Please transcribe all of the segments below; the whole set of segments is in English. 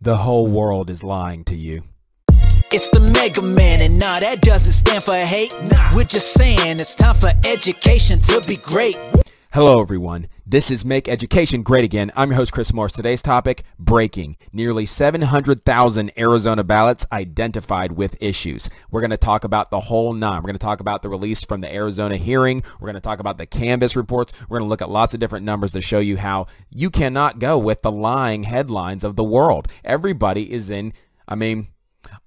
the whole world is lying to you. It's the Mega Man, and nah, that doesn't stand for hate. Nah. We're just saying it's time for education to be great. Hello everyone, this is Make Education Great Again. I'm your host Chris Morse. Today's topic, breaking. Nearly 700,000 Arizona ballots identified with issues. We're going to talk about the whole nine. We're going to talk about the release from the Arizona hearing. We're going to talk about the canvas reports. We're going to look at lots of different numbers to show you how you cannot go with the lying headlines of the world. Everybody is in,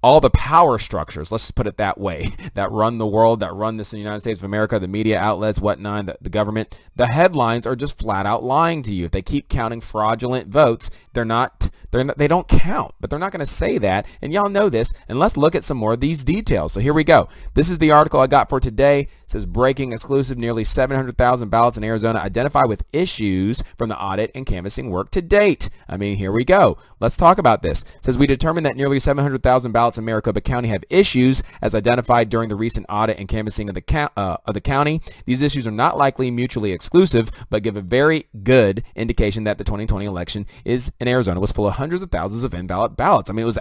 all the power structures, let's put it that way, that run the world, that run this in the United States of America, the media outlets, whatnot, the government, the headlines are just flat out lying to you. If they keep counting fraudulent votes, they don't count, but they're not going to say that. And y'all know this, and let's look at some more of these details. So here we go. This is the article I got for today. It says, breaking exclusive, nearly 700,000 ballots in Arizona identify with issues from the audit and canvassing work to date. Here we go. Let's talk about this. It says, we determined that nearly 700,000 ballots in Maricopa County have issues as identified during the recent audit and canvassing of the county. These issues are not likely mutually exclusive, but give a very good indication that the 2020 election in Arizona was full of hundreds of thousands of invalid ballots. It was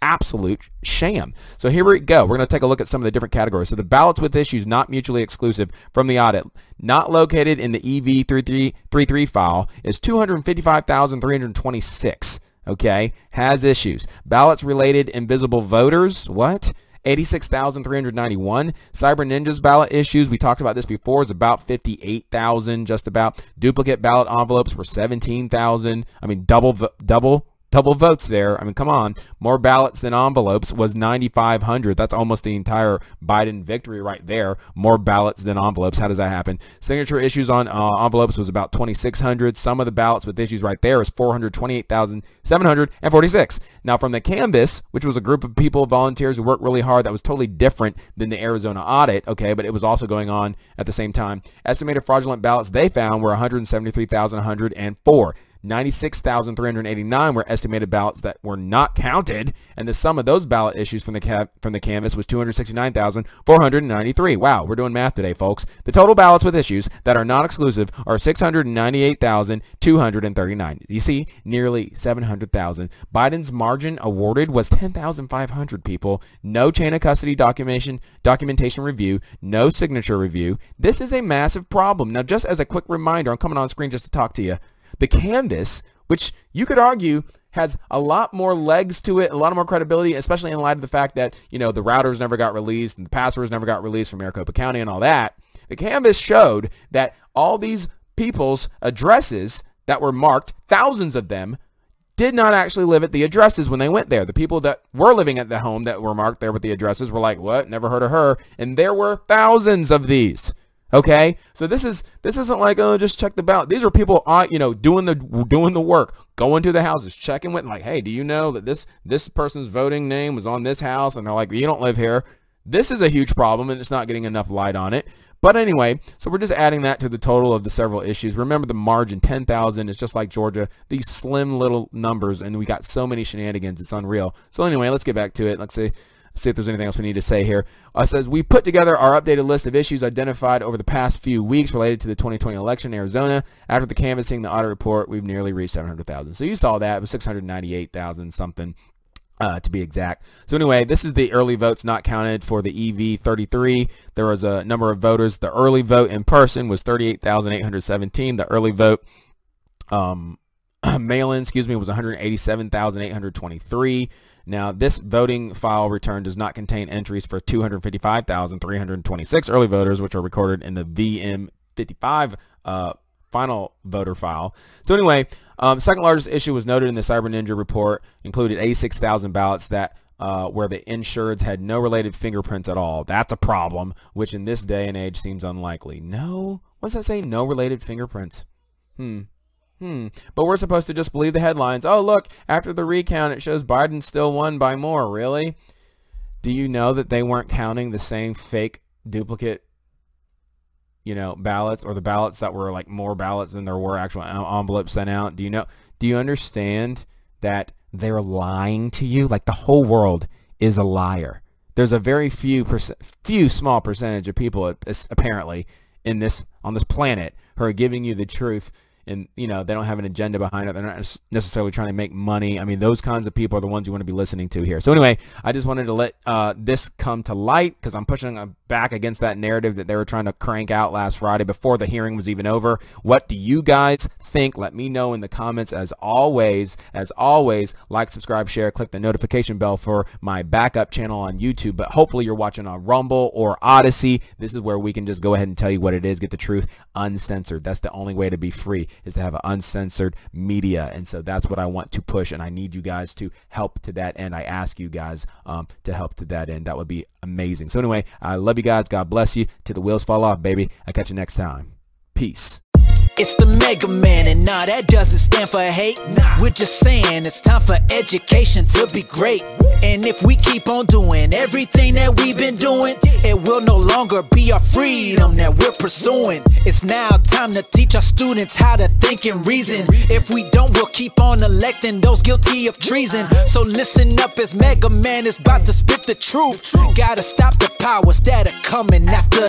absolute sham. So here we go. We're going to take a look at some of the different categories. So the ballots with issues not mutually exclusive from the audit, not located in the EV333 file, is 255,326. Okay, has issues. Ballots related invisible voters, what? 86,391. Cyber Ninjas ballot issues, we talked about this before, it's about 58,000, just about. Duplicate ballot envelopes were 17,000. Double votes there. Come on. More ballots than envelopes was 9,500. That's almost the entire Biden victory right there. More ballots than envelopes. How does that happen? Signature issues on envelopes was about 2,600. Some of the ballots with issues right there is 428,746. Now, from the canvas, which was a group of people, volunteers who worked really hard, that was totally different than the Arizona audit, okay, but it was also going on at the same time. Estimated fraudulent ballots they found were 173,104. 96,389 were estimated ballots that were not counted, and the sum of those ballot issues from the canvas was 269,493. Wow, we're doing math today, folks. The total ballots with issues that are not exclusive are 698,239. You see, nearly 700,000. Biden's margin awarded was 10,500 people. No chain of custody documentation review, no signature review. This is a massive problem. Now, just as a quick reminder, I'm coming on screen just to talk to you. The canvas, which you could argue has a lot more legs to it, a lot more credibility, especially in light of the fact that, the routers never got released and the passwords never got released from Maricopa County and all that. The canvas showed that all these people's addresses that were marked, thousands of them, did not actually live at the addresses when they went there. The people that were living at the home that were marked there with the addresses were like, what? Never heard of her. And there were thousands of these. Okay, so this isn't like, oh, just check the ballot. These are people, doing the work, going to the houses, checking with, like, hey, do you know that this person's voting name was on this house? And they're like, you don't live here. This is a huge problem, and it's not getting enough light on it. But anyway, so we're just adding that to the total of the several issues. Remember the margin, 10,000. It's just like Georgia, these slim little numbers, and we got so many shenanigans. It's unreal. So anyway, let's get back to it. Let's see. See if there's anything else we need to say here. It says, we put together our updated list of issues identified over the past few weeks related to the 2020 election in Arizona. After the canvassing, the audit report, we've nearly reached 700,000. So you saw that. It was 698,000 something to be exact. So anyway, this is the early votes not counted for the EV33. There was a number of voters. The early vote in person was 38,817. The early vote mail-in, was 187,823. Now, this voting file return does not contain entries for 255,326 early voters, which are recorded in the VM55 final voter file. So anyway, second largest issue was noted in the Cyber Ninja report, included 86,000 ballots that where the insureds had no related fingerprints at all. That's a problem, which in this day and age seems unlikely. No, what's that say? No related fingerprints. But we're supposed to just believe the headlines. Oh, look, after the recount, it shows Biden still won by more. Really? Do you know that they weren't counting the same fake duplicate, ballots, or the ballots that were like more ballots than there were actual envelopes sent out? Do you understand that they're lying to you? Like, the whole world is a liar. There's a very few small percentage of people apparently on this planet who are giving you the truth and they don't have an agenda behind it. They're not necessarily trying to make money. I mean, those kinds of people are the ones you want to be listening to here. So anyway, I just wanted to let this come to light because I'm pushing back against that narrative that they were trying to crank out last Friday before the hearing was even over. What do you guys think? Let me know in the comments. As always, like, subscribe, share, click the notification bell for my backup channel on YouTube. But hopefully you're watching on Rumble or Odyssey. This is where we can just go ahead and tell you what it is, get the truth uncensored. That's the only way to be free, is to have an uncensored media. And so that's what I want to push, and I need you guys to help to that end. I ask you guys to help to that end. That would be amazing. So anyway, I love you guys. God bless you. Till the wheels fall off, baby. I'll catch you next time. Peace. It's the Mega Man, and nah, that doesn't stand for hate. Nah. We're just saying it's time for education to be great. And if we keep on doing everything that we've been doing, it will no longer be our freedom that we're pursuing. It's now time to teach our students how to think and reason. If we don't, we'll keep on electing those guilty of treason. So listen up, as Mega Man is about to spit the truth. Gotta stop the powers that are coming after.